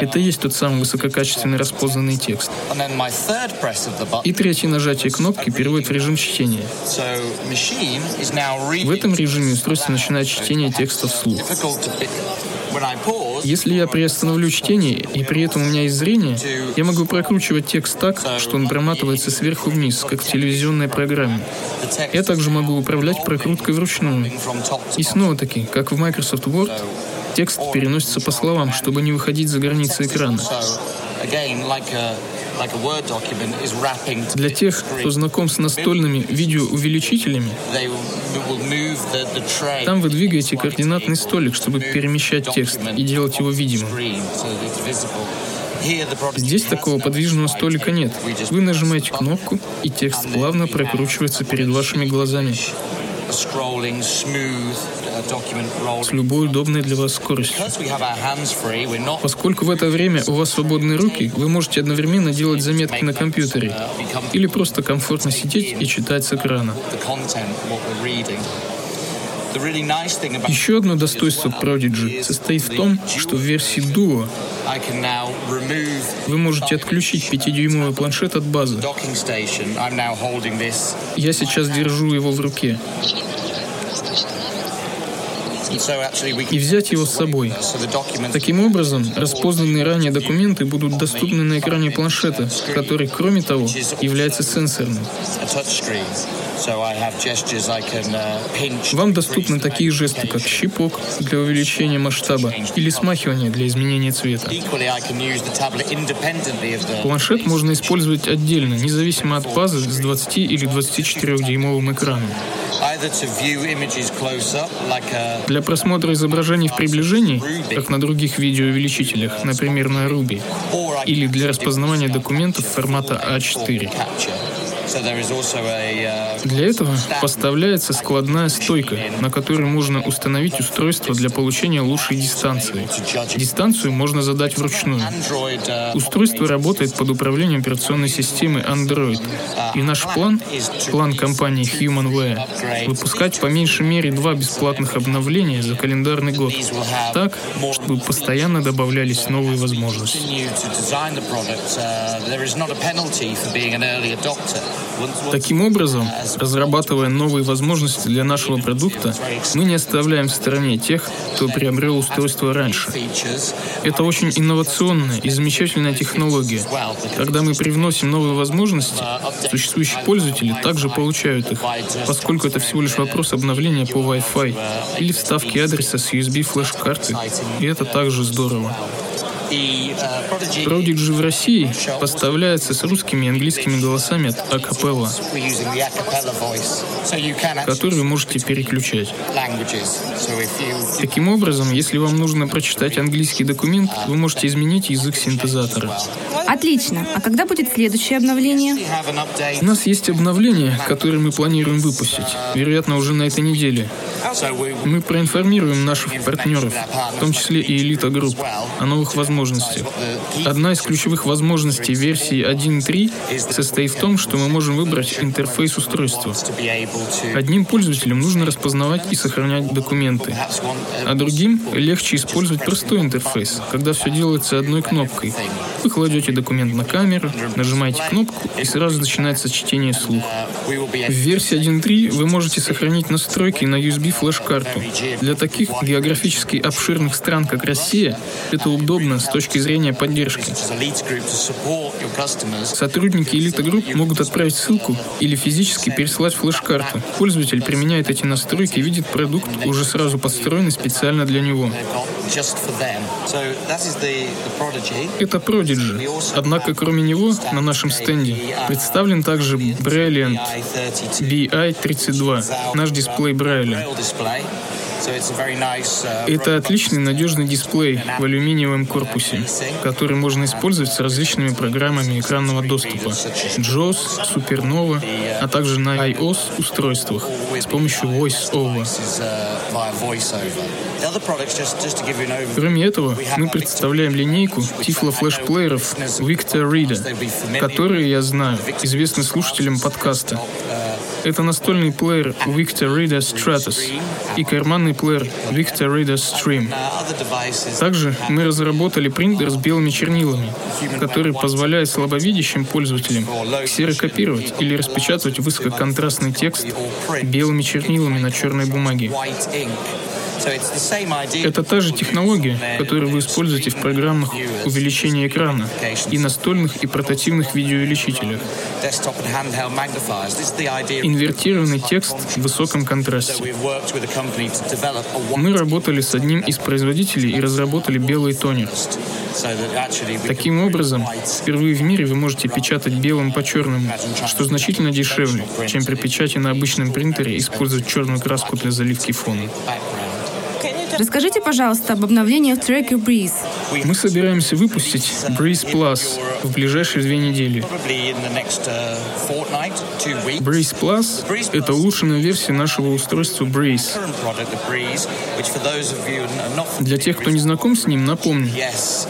Это и есть тот самый высококачественный распознанный текст. И третье нажатие кнопки переводит в режим чтения. В этом режиме устройство начинает чтение текста вслух. Если я приостановлю чтение, и при этом у меня есть зрение, я могу прокручивать текст так, что он проматывается сверху вниз, как в телевизионной программе. Я также могу управлять прокруткой вручную. И снова-таки, как в Microsoft Word, текст переносится по словам, чтобы не выходить за границы экрана. Для тех, кто знаком с настольными видеоувеличителями, там вы двигаете координатный столик, чтобы перемещать текст и делать его видимым. Здесь такого подвижного столика нет. Вы нажимаете кнопку, и текст плавно прокручивается перед вашими глазами с любой удобной для вас скоростью. Поскольку в это время у вас свободные руки, вы можете одновременно делать заметки на компьютере или просто комфортно сидеть и читать с экрана. Еще одно достоинство Prodigy состоит в том, что в версии Duo вы можете отключить пятидюймовый планшет от базы. Я сейчас держу его в руке. И взять его с собой. Таким образом, распознанные ранее документы будут доступны на экране планшета, который, кроме того, является сенсорным. Вам доступны такие жесты, как щипок для увеличения масштаба или смахивание для изменения цвета. Планшет можно использовать отдельно, независимо от базы с двадцати или двадцатичетырёхдюймовым экраном. Для просмотра изображений в приближении, как на других видеоувеличителях, например, на Ruby, или для распознавания документов формата а четыре. Для этого поставляется складная стойка, на которой можно установить устройство для получения лучшей дистанции. Дистанцию можно задать вручную. Устройство работает под управлением операционной системы Android. И наш план, план компании HumanWare, выпускать по меньшей мере два бесплатных обновления за календарный год, так, чтобы постоянно добавлялись новые возможности. Таким образом, разрабатывая новые возможности для нашего продукта, мы не оставляем в стороне тех, кто приобрел устройство раньше. Это очень инновационная и замечательная технология. Когда мы привносим новые возможности, существующие пользователи также получают их, поскольку это всего лишь вопрос обновления по Wi-Fi или вставки адреса с ю эс би-флеш-карты, и это также здорово. Prodigy в России поставляется с русскими и английскими голосами от Acapella, которые вы можете переключать. Таким образом, если вам нужно прочитать английский документ, вы можете изменить язык синтезатора. Отлично. А когда будет следующее обновление? У нас есть обновление, которое мы планируем выпустить, вероятно, уже на этой неделе. Мы проинформируем наших партнеров, в том числе и Elite Group, о новых возможностях. Одна из ключевых возможностей версии один точка три состоит в том, что мы можем выбрать интерфейс устройства. Одним пользователям нужно распознавать и сохранять документы, а другим легче использовать простой интерфейс, когда все делается одной кнопкой. Вы кладете документ на камеру, нажимаете кнопку, и сразу начинается чтение вслух. В версии один точка три вы можете сохранить настройки на ю эс би-флеш-карту. Для таких географически обширных стран, как Россия, это удобно с точки зрения поддержки. Сотрудники Elite Group могут отправить ссылку или физически переслать флеш-карту. Пользователь применяет эти настройки и видит продукт, уже сразу подстроенный специально для него. Это Prodigy. Однако, кроме него, на нашем стенде представлен также Brilliant би ай тридцать два, наш дисплей Брайля. Это отличный надежный дисплей в алюминиевом корпусе, который можно использовать с различными программами экранного доступа джоз, Supernova, а также на iOS-устройствах с помощью VoiceOver. Кроме этого, мы представляем линейку тифлофлешплееров Victor Reader, которые, я знаю, известны слушателям подкаста. Это настольный плеер Victor Reader Stratus и карманный плеер Victor Reader Stream. Также мы разработали принтер с белыми чернилами, который позволяет слабовидящим пользователям ксерокопировать или распечатывать высококонтрастный текст белыми чернилами на черной бумаге. Это та же технология, которую вы используете в программах увеличения экрана и настольных и портативных видеоувеличителях. Инвертированный текст в высоком контрасте. Мы работали с одним из производителей и разработали белый тонер. Таким образом, впервые в мире вы можете печатать белым по черному, что значительно дешевле, чем при печати на обычном принтере использовать черную краску для заливки фона. Расскажите, пожалуйста, об обновлении в треке Breeze. Мы собираемся выпустить Breeze Plus в ближайшие две недели. Breeze Plus — это улучшенная версия нашего устройства Breeze. Для тех, кто не знаком с ним, напомню,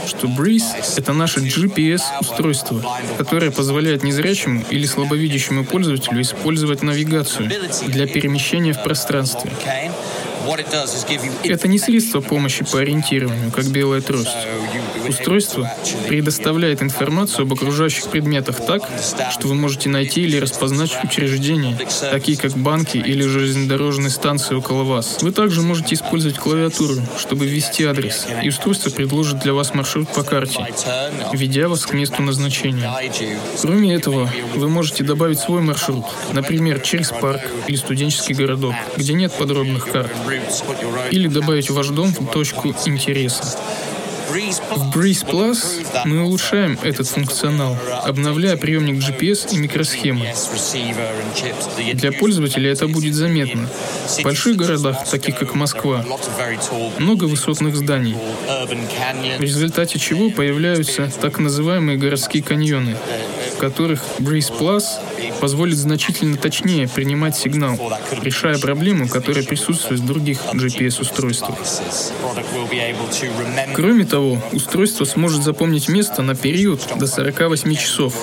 что Breeze — это наше джи пи эс-устройство, которое позволяет незрячему или слабовидящему пользователю использовать навигацию для перемещения в пространстве. Это не средство помощи по ориентированию, как белая трость. Устройство предоставляет информацию об окружающих предметах так, что вы можете найти или распознать учреждения, такие как банки или железнодорожные станции около вас. Вы также можете использовать клавиатуру, чтобы ввести адрес, и устройство предложит для вас маршрут по карте, ведя вас к месту назначения. Кроме этого, вы можете добавить свой маршрут, например, через парк или студенческий городок, где нет подробных карт, или добавить ваш дом в точку интереса. В Breeze Plus мы улучшаем этот функционал, обновляя приемник джи пи эс и микросхемы. Для пользователя это будет заметно. В больших городах, таких как Москва, много высотных зданий, в результате чего появляются так называемые городские каньоны, в которых Breeze Plus позволит значительно точнее принимать сигнал, решая проблему, которая присутствует в других джи пи эс-устройствах. Кроме того, устройство сможет запомнить место на период до сорок восемь часов.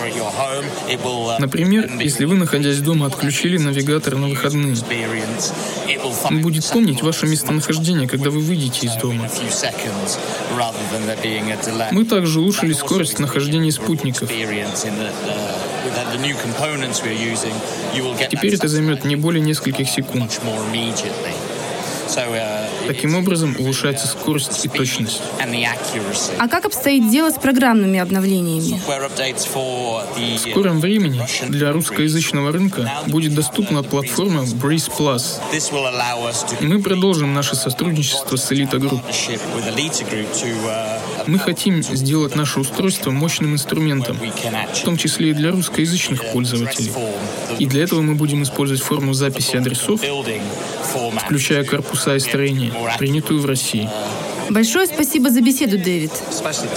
Например, если вы, находясь дома, отключили навигатор на выходные, он будет помнить ваше местонахождение, когда вы выйдете из дома. Мы также улучшили скорость нахождения спутников. Теперь это займет не более нескольких секунд. Таким образом, улучшается скорость и точность. А как обстоит дело с программными обновлениями? В скором времени для русскоязычного рынка будет доступна платформа Breeze Plus. Мы продолжим наше сотрудничество с Elite Group. Мы хотим сделать наше устройство мощным инструментом, в том числе и для русскоязычных пользователей. И для этого мы будем использовать форму записи адресов, включая корпуса и строения, принятую в России. Большое спасибо за беседу, Дэвид. Спасибо.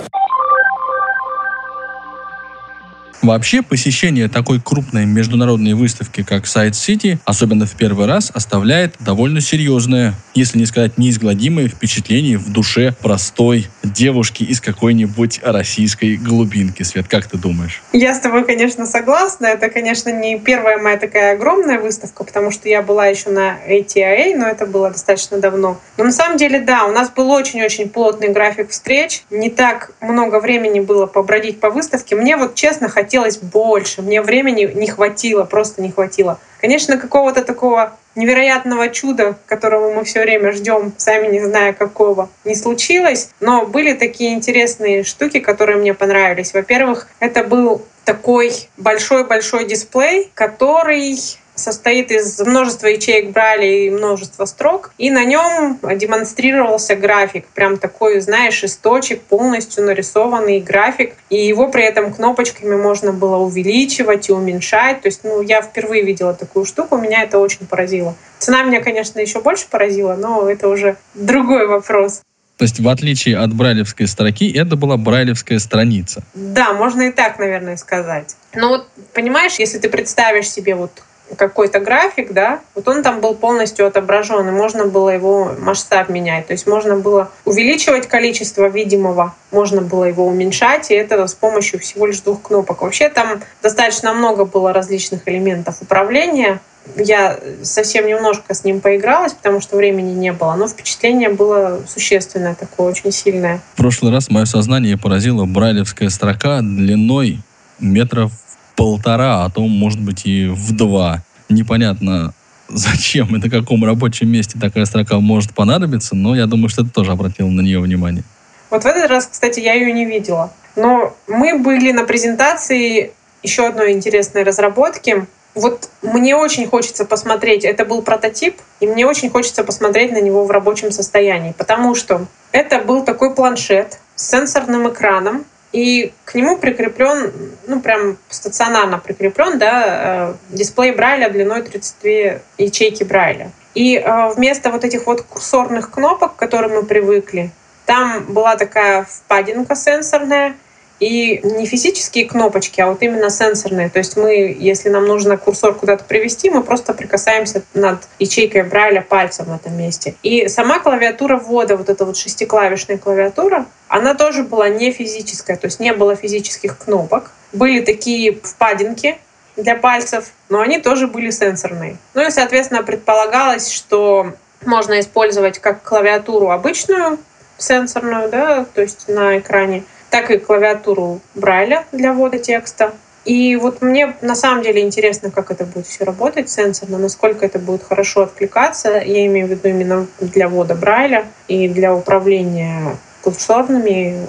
Вообще, посещение такой крупной международной выставки, как Side City, особенно в первый раз, оставляет довольно серьезное, если не сказать неизгладимое впечатление в душе простой девушки из какой-нибудь российской глубинки. Свет, как ты думаешь? Я с тобой, конечно, согласна. Это, конечно, не первая моя такая огромная выставка, потому что я была еще на эй ти ай эй, но это было достаточно давно. Но на самом деле, да, у нас был очень-очень плотный график встреч. Не так много времени было побродить по выставке. Мне вот, честно, хотелось Хотелось больше, мне времени не хватило, просто не хватило. Конечно, какого-то такого невероятного чуда, которого мы все время ждем, сами не зная какого, не случилось, но были такие интересные штуки, которые мне понравились. Во-первых, это был такой большой-большой дисплей, который состоит из множества ячеек Брайля и множества строк, и на нем демонстрировался график, прям такой, знаешь, из точек полностью нарисованный график, и его при этом кнопочками можно было увеличивать и уменьшать, то есть, ну, я впервые видела такую штуку, меня это очень поразило. Цена меня, конечно, еще больше поразила, но это уже другой вопрос. То есть, в отличие от брайлевской строки, это была брайлевская страница. Да, можно и так, наверное, сказать. Но вот, понимаешь, если ты представишь себе вот какой-то график, да, вот он там был полностью отображен, и можно было его масштаб менять, то есть можно было увеличивать количество видимого, можно было его уменьшать, и это с помощью всего лишь двух кнопок. Вообще там достаточно много было различных элементов управления, Я совсем немножко с ним поигралась, потому что времени не было, но впечатление было существенное такое, очень сильное. В прошлый раз мое сознание поразила брайлевская строка длиной метров полтора, а то, может быть, и в два. Непонятно, зачем и на каком рабочем месте такая строка может понадобиться, но я думаю, что ты тоже обратила на нее внимание. Вот в этот раз, кстати, я ее не видела. Но мы были на презентации еще одной интересной разработки. Вот мне очень хочется посмотреть, это был прототип, и мне очень хочется посмотреть на него в рабочем состоянии, потому что это был такой планшет с сенсорным экраном, и к нему прикреплен, ну прям стационарно прикреплен, да, дисплей Брайля длиной тридцать две ячейки Брайля. И вместо вот этих вот курсорных кнопок, к которым мы привыкли, там была такая впадинка сенсорная, и не физические кнопочки, а вот именно сенсорные. То есть мы, если нам нужно курсор куда-то привести, мы просто прикасаемся над ячейкой Брайля пальцем в этом месте. И сама клавиатура ввода, вот эта вот шестиклавишная клавиатура, она тоже была не физическая, то есть не было физических кнопок. Были такие впадинки для пальцев, но они тоже были сенсорные. Ну и, соответственно, предполагалось, что можно использовать как клавиатуру обычную, сенсорную, да, то есть на экране, так и клавиатуру Брайля для ввода текста. И вот мне на самом деле интересно, как это будет все работать сенсорно, насколько это будет хорошо откликаться, я имею в виду именно для ввода Брайля и для управления курсорными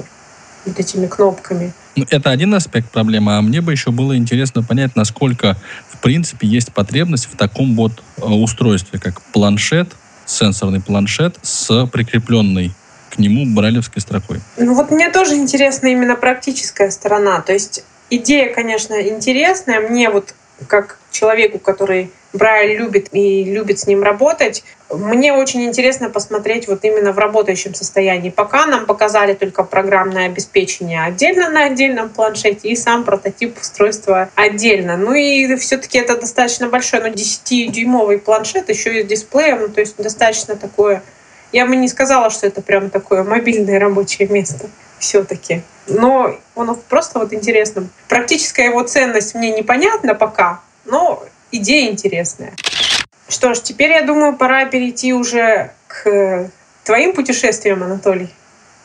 вот этими кнопками. Это один аспект проблемы, а мне бы еще было интересно понять, насколько в принципе есть потребность в таком вот устройстве, как планшет, сенсорный планшет с прикрепленной к нему брайлевской строкой. Ну вот мне тоже интересна именно практическая сторона. То есть идея, конечно, интересная. Мне вот как человеку, который Брайль любит и любит с ним работать, мне очень интересно посмотреть вот именно в работающем состоянии. Пока нам показали только программное обеспечение отдельно на отдельном планшете и сам прототип устройства отдельно. Ну и все-таки это достаточно большой, но ну, десятидюймовый планшет еще и с дисплеем, ну, то есть достаточно такое. Я бы не сказала, что это прям такое мобильное рабочее место все-таки. Но оно просто вот интересно. Практическая его ценность мне непонятна пока, но идея интересная. Что ж, теперь, я думаю, пора перейти уже к твоим путешествиям, Анатолий.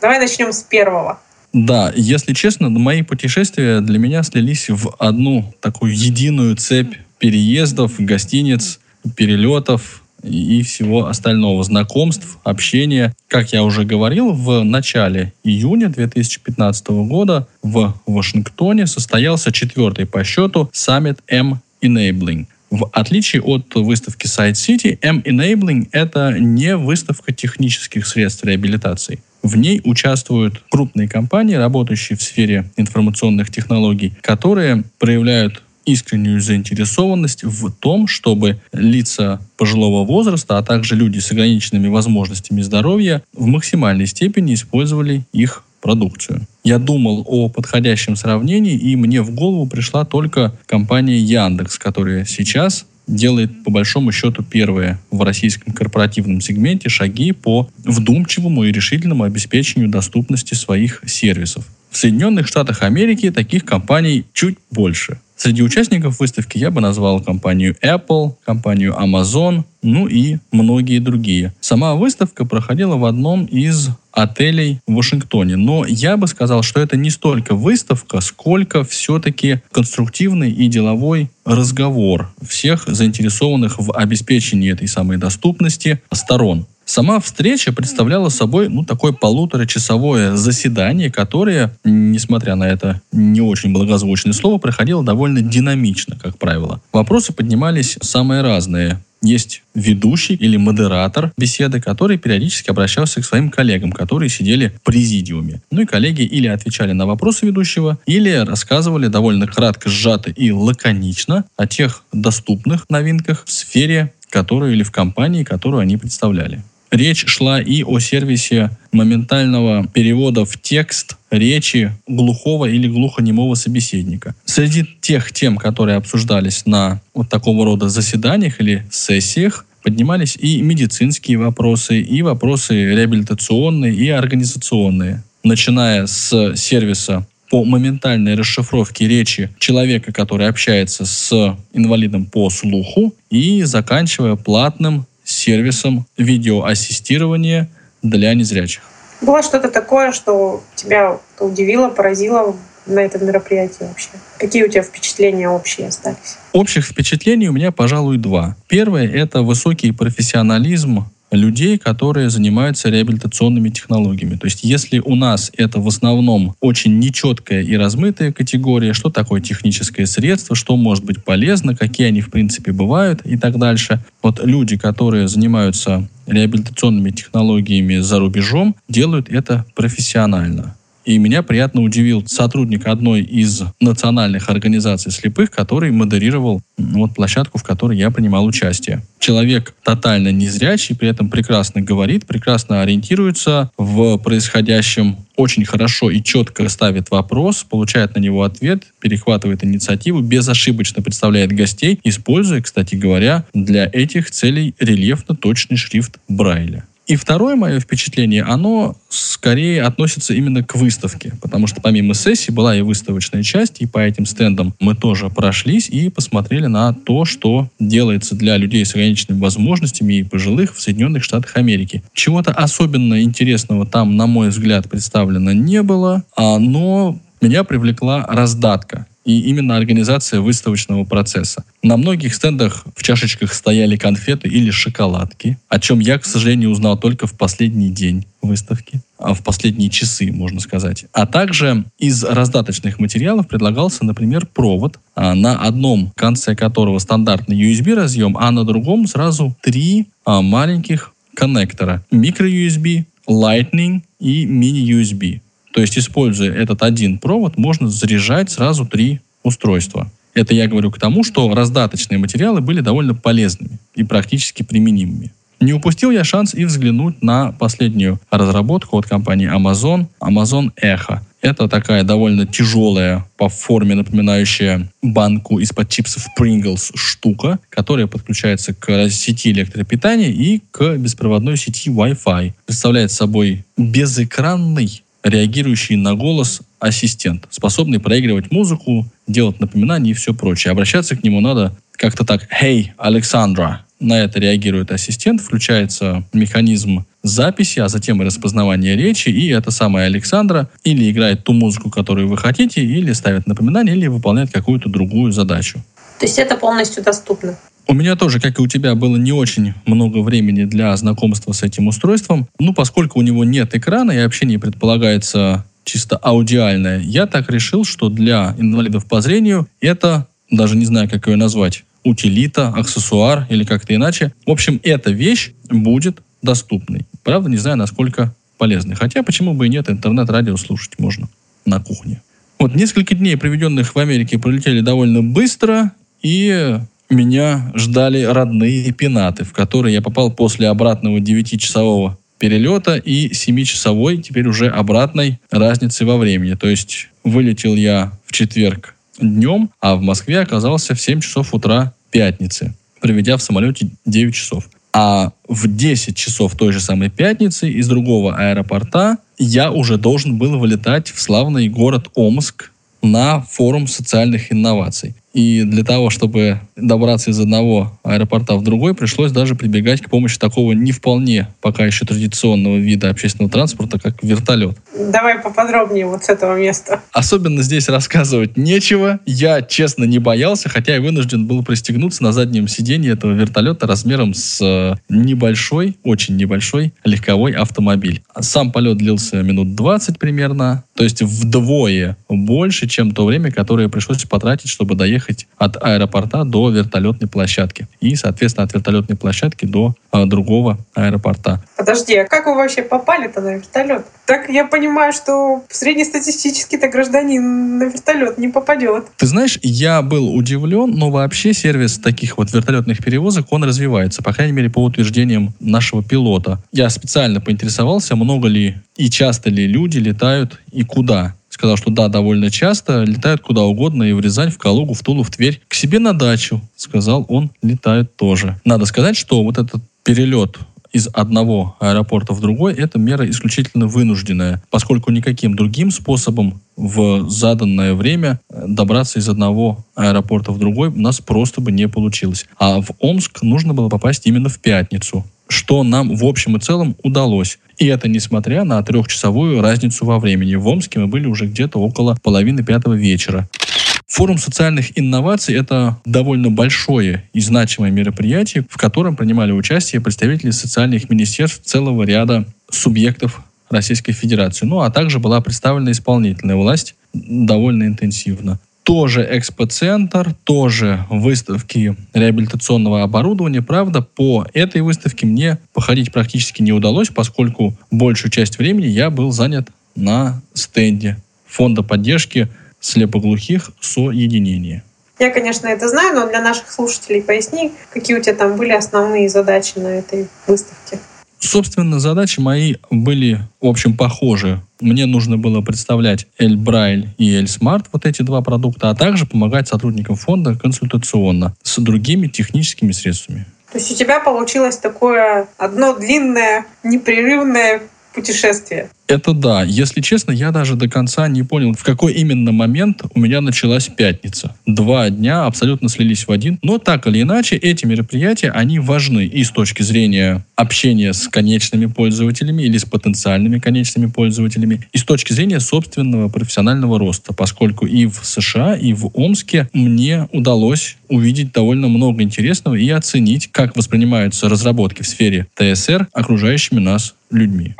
Давай начнем с первого. Да, если честно, мои путешествия для меня слились в одну такую единую цепь переездов, гостиниц, перелетов и всего остального, знакомств, общения. Как я уже говорил, в начале июня две тысячи пятнадцатого года в Вашингтоне состоялся четвертый по счету саммит эм-Enabling. В отличие от выставки Side City, эм-Enabling — это не выставка технических средств реабилитации. В ней участвуют крупные компании, работающие в сфере информационных технологий, которые проявляют искреннюю заинтересованность в том, чтобы лица пожилого возраста, а также люди с ограниченными возможностями здоровья в максимальной степени использовали их продукцию. Я думал о подходящем сравнении, и мне в голову пришла только компания Яндекс, которая сейчас делает, по большому счету, первые в российском корпоративном сегменте шаги по вдумчивому и решительному обеспечению доступности своих сервисов. В Соединенных Штатах Америки таких компаний чуть больше. Среди участников выставки я бы назвал компанию Apple, компанию Amazon, ну и многие другие. Сама выставка проходила в одном из отелей в Вашингтоне, но я бы сказал, что это не столько выставка, сколько все-таки конструктивный и деловой разговор всех заинтересованных в обеспечении этой самой доступности сторон. Сама встреча представляла собой, ну, такое полуторачасовое заседание, которое, несмотря на это не очень благозвучное слово, проходило довольно динамично, как правило. Вопросы поднимались самые разные. Есть ведущий или модератор беседы, который периодически обращался к своим коллегам, которые сидели в президиуме. Ну и коллеги или отвечали на вопросы ведущего, или рассказывали довольно кратко, сжато и лаконично о тех доступных новинках в сфере, которую или в компании, которую они представляли. Речь шла и о сервисе моментального перевода в текст речи глухого или глухонемого собеседника. Среди тех тем, которые обсуждались на вот такого рода заседаниях или сессиях, поднимались и медицинские вопросы, и вопросы реабилитационные, и организационные, начиная с сервиса по моментальной расшифровке речи человека, который общается с инвалидом по слуху, и заканчивая платным сервисом видеоассистирования для незрячих. Было что-то такое, что тебя удивило, поразило на этом мероприятии вообще? Какие у тебя впечатления общие остались? Общих впечатлений у меня, пожалуй, два. Первое – это высокий профессионализм людей, которые занимаются реабилитационными технологиями. То есть, если у нас это в основном очень нечеткая и размытая категория, что такое техническое средство, что может быть полезно, какие они в принципе бывают и так дальше. Вот люди, которые занимаются реабилитационными технологиями за рубежом, делают это профессионально. И меня приятно удивил сотрудник одной из национальных организаций слепых, который модерировал вот площадку, в которой я принимал участие. Человек тотально незрячий, при этом прекрасно говорит, прекрасно ориентируется в происходящем, очень хорошо и четко ставит вопрос, получает на него ответ, перехватывает инициативу, безошибочно представляет гостей, используя, кстати говоря, для этих целей рельефно-точный шрифт Брайля. И второе мое впечатление, оно скорее относится именно к выставке, потому что помимо сессии была и выставочная часть, и по этим стендам мы тоже прошлись и посмотрели на то, что делается для людей с ограниченными возможностями и пожилых в Соединенных Штатах Америки. Чего-то особенно интересного там, на мой взгляд, представлено не было, но меня привлекла раздатка. И именно организация выставочного процесса. На многих стендах в чашечках стояли конфеты или шоколадки, о чем я, к сожалению, узнал только в последний день выставки, а в последние часы, можно сказать. А также из раздаточных материалов предлагался, например, провод, на одном конце которого стандартный ю эс би-разъем, а на другом сразу три маленьких коннектора. Micro-ю эс би, Lightning и Mini-ю эс би. То есть, используя этот один провод, можно заряжать сразу три устройства. Это я говорю к тому, что раздаточные материалы были довольно полезными и практически применимыми. Не упустил я шанс и взглянуть на последнюю разработку от компании Amazon, Amazon Echo. Это такая довольно тяжелая, по форме напоминающая банку из-под чипсов Pringles штука, которая подключается к сети электропитания и к беспроводной сети Wi-Fi. Представляет собой безэкранный, реагирующий на голос ассистент, способный проигрывать музыку, делать напоминания и все прочее. Обращаться к нему надо как-то так: «Hey, Александра!» На это реагирует ассистент, включается механизм записи, а затем и распознавание речи, и эта самая Александра или играет ту музыку, которую вы хотите, или ставит напоминание, или выполняет какую-то другую задачу. То есть это полностью доступно? У меня тоже, как и у тебя, было не очень много времени для знакомства с этим устройством. Ну, поскольку у него нет экрана и общение предполагается чисто аудиальное, я так решил, что для инвалидов по зрению это, даже не знаю, как ее назвать, утилита, аксессуар или как-то иначе. В общем, эта вещь будет доступной. Правда, не знаю, насколько полезной. Хотя, почему бы и нет, интернет-радио слушать можно на кухне. Вот, несколько дней, проведенных в Америке, пролетели довольно быстро, и меня ждали родные пенаты, в которые я попал после обратного девятичасового перелета и семичасовой, теперь уже обратной, разницы во времени. То есть вылетел я в четверг днем, а в Москве оказался в семь часов утра пятницы, проведя в самолете девять часов. А в десять часов той же самой пятницы из другого аэропорта я уже должен был вылетать в славный город Омск на форум социальных инноваций. И для того, чтобы добраться из одного аэропорта в другой, пришлось даже прибегать к помощи такого не вполне пока еще традиционного вида общественного транспорта, как вертолет. Давай поподробнее вот с этого места. Особенно здесь рассказывать нечего. Я, честно, не боялся, хотя и вынужден был пристегнуться на заднем сиденье этого вертолета размером с небольшой, очень небольшой легковой автомобиль. Сам полет длился минут двадцать примерно, то есть вдвое больше, чем то время, которое пришлось потратить, чтобы доехать от аэропорта до вертолетной площадки. И, соответственно, от вертолетной площадки до э, другого аэропорта. Подожди, а как вы вообще попали-то на вертолет? Так я понимаю, что среднестатистически-то гражданин на вертолет не попадет. Ты знаешь, я был удивлен, но вообще сервис таких вот вертолетных перевозок, он развивается, по крайней мере, по утверждениям нашего пилота. Я специально поинтересовался, много ли и часто ли люди летают и куда. Сказал, что да, довольно часто, летают куда угодно, и в Рязань, в Калугу, в Тулу, в Тверь. К себе на дачу, сказал он, летают тоже. Надо сказать, что вот этот перелет из одного аэропорта в другой, это мера исключительно вынужденная, поскольку никаким другим способом в заданное время добраться из одного аэропорта в другой у нас просто бы не получилось. А в Омск нужно было попасть именно в пятницу, что нам в общем и целом удалось. И это несмотря на трехчасовую разницу во времени. В Омске мы были уже где-то около половины пятого вечера. Форум социальных инноваций – это довольно большое и значимое мероприятие, в котором принимали участие представители социальных министерств целого ряда субъектов Российской Федерации. Ну, а также была представлена исполнительная власть довольно интенсивно. Тоже экспоцентр, тоже выставки реабилитационного оборудования. Правда, по этой выставке мне походить практически не удалось, поскольку большую часть времени я был занят на стенде Фонда поддержки слепоглухих соединения. Я, конечно, это знаю, но для наших слушателей поясни, какие у тебя там были основные задачи на этой выставке. Собственно, задачи мои были, в общем, похожи. Мне нужно было представлять Эль-Брайль и Эль-Смарт, вот эти два продукта, а также помогать сотрудникам фонда консультационно с другими техническими средствами. То есть у тебя получилось такое одно длинное, непрерывное путешествие. Это да. Если честно, я даже до конца не понял, в какой именно момент у меня началась пятница. Два дня абсолютно слились в один. Но так или иначе, эти мероприятия, они важны и с точки зрения общения с конечными пользователями или с потенциальными конечными пользователями, и с точки зрения собственного профессионального роста, поскольку и в США, и в Омске мне удалось увидеть довольно много интересного и оценить, как воспринимаются разработки в сфере тэ эс эр окружающими нас людьми.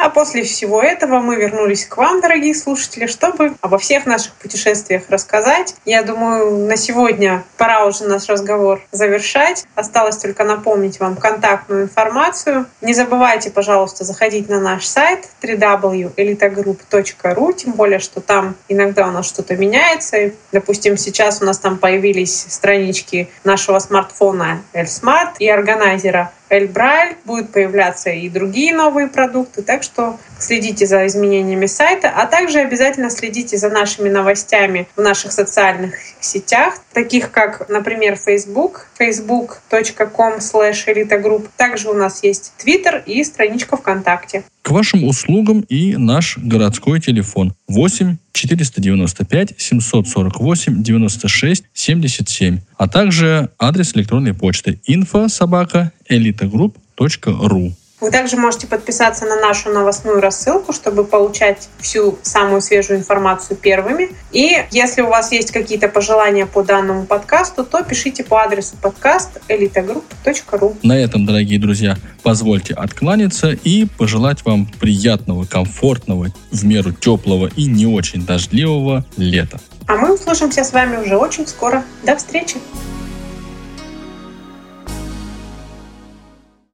А после всего этого мы вернулись к вам, дорогие слушатели, чтобы обо всех наших путешествиях рассказать. Я думаю, на сегодня пора уже наш разговор завершать. Осталось только напомнить вам контактную информацию. Не забывайте, пожалуйста, заходить на наш сайт дабл ю дабл ю дабл ю точка элитагрупп точка ру, тем более, что там иногда у нас что-то меняется. Допустим, сейчас у нас там появились странички нашего смартфона Эльсмарт и органайзера Эль-Брайль, будут появляться и другие новые продукты, так что следите за изменениями сайта, а также обязательно следите за нашими новостями в наших социальных сетях, таких как, например, Facebook, facebook точка com слэш элитагрупп. Также у нас есть Twitter и страничка ВКонтакте. К вашим услугам и наш городской телефон восемь четыреста девяносто пять семьсот сорок восемь девяносто шесть семьдесят семь, а также адрес электронной почты инфо собака элитагрупп точка ру. Вы также можете подписаться на нашу новостную рассылку, чтобы получать всю самую свежую информацию первыми. И если у вас есть какие-то пожелания по данному подкасту, то пишите по адресу подкаст элитагрупп точка ру. На этом, дорогие друзья, позвольте откланяться и пожелать вам приятного, комфортного, в меру теплого и не очень дождливого лета. А мы услышимся с вами уже очень скоро. До встречи!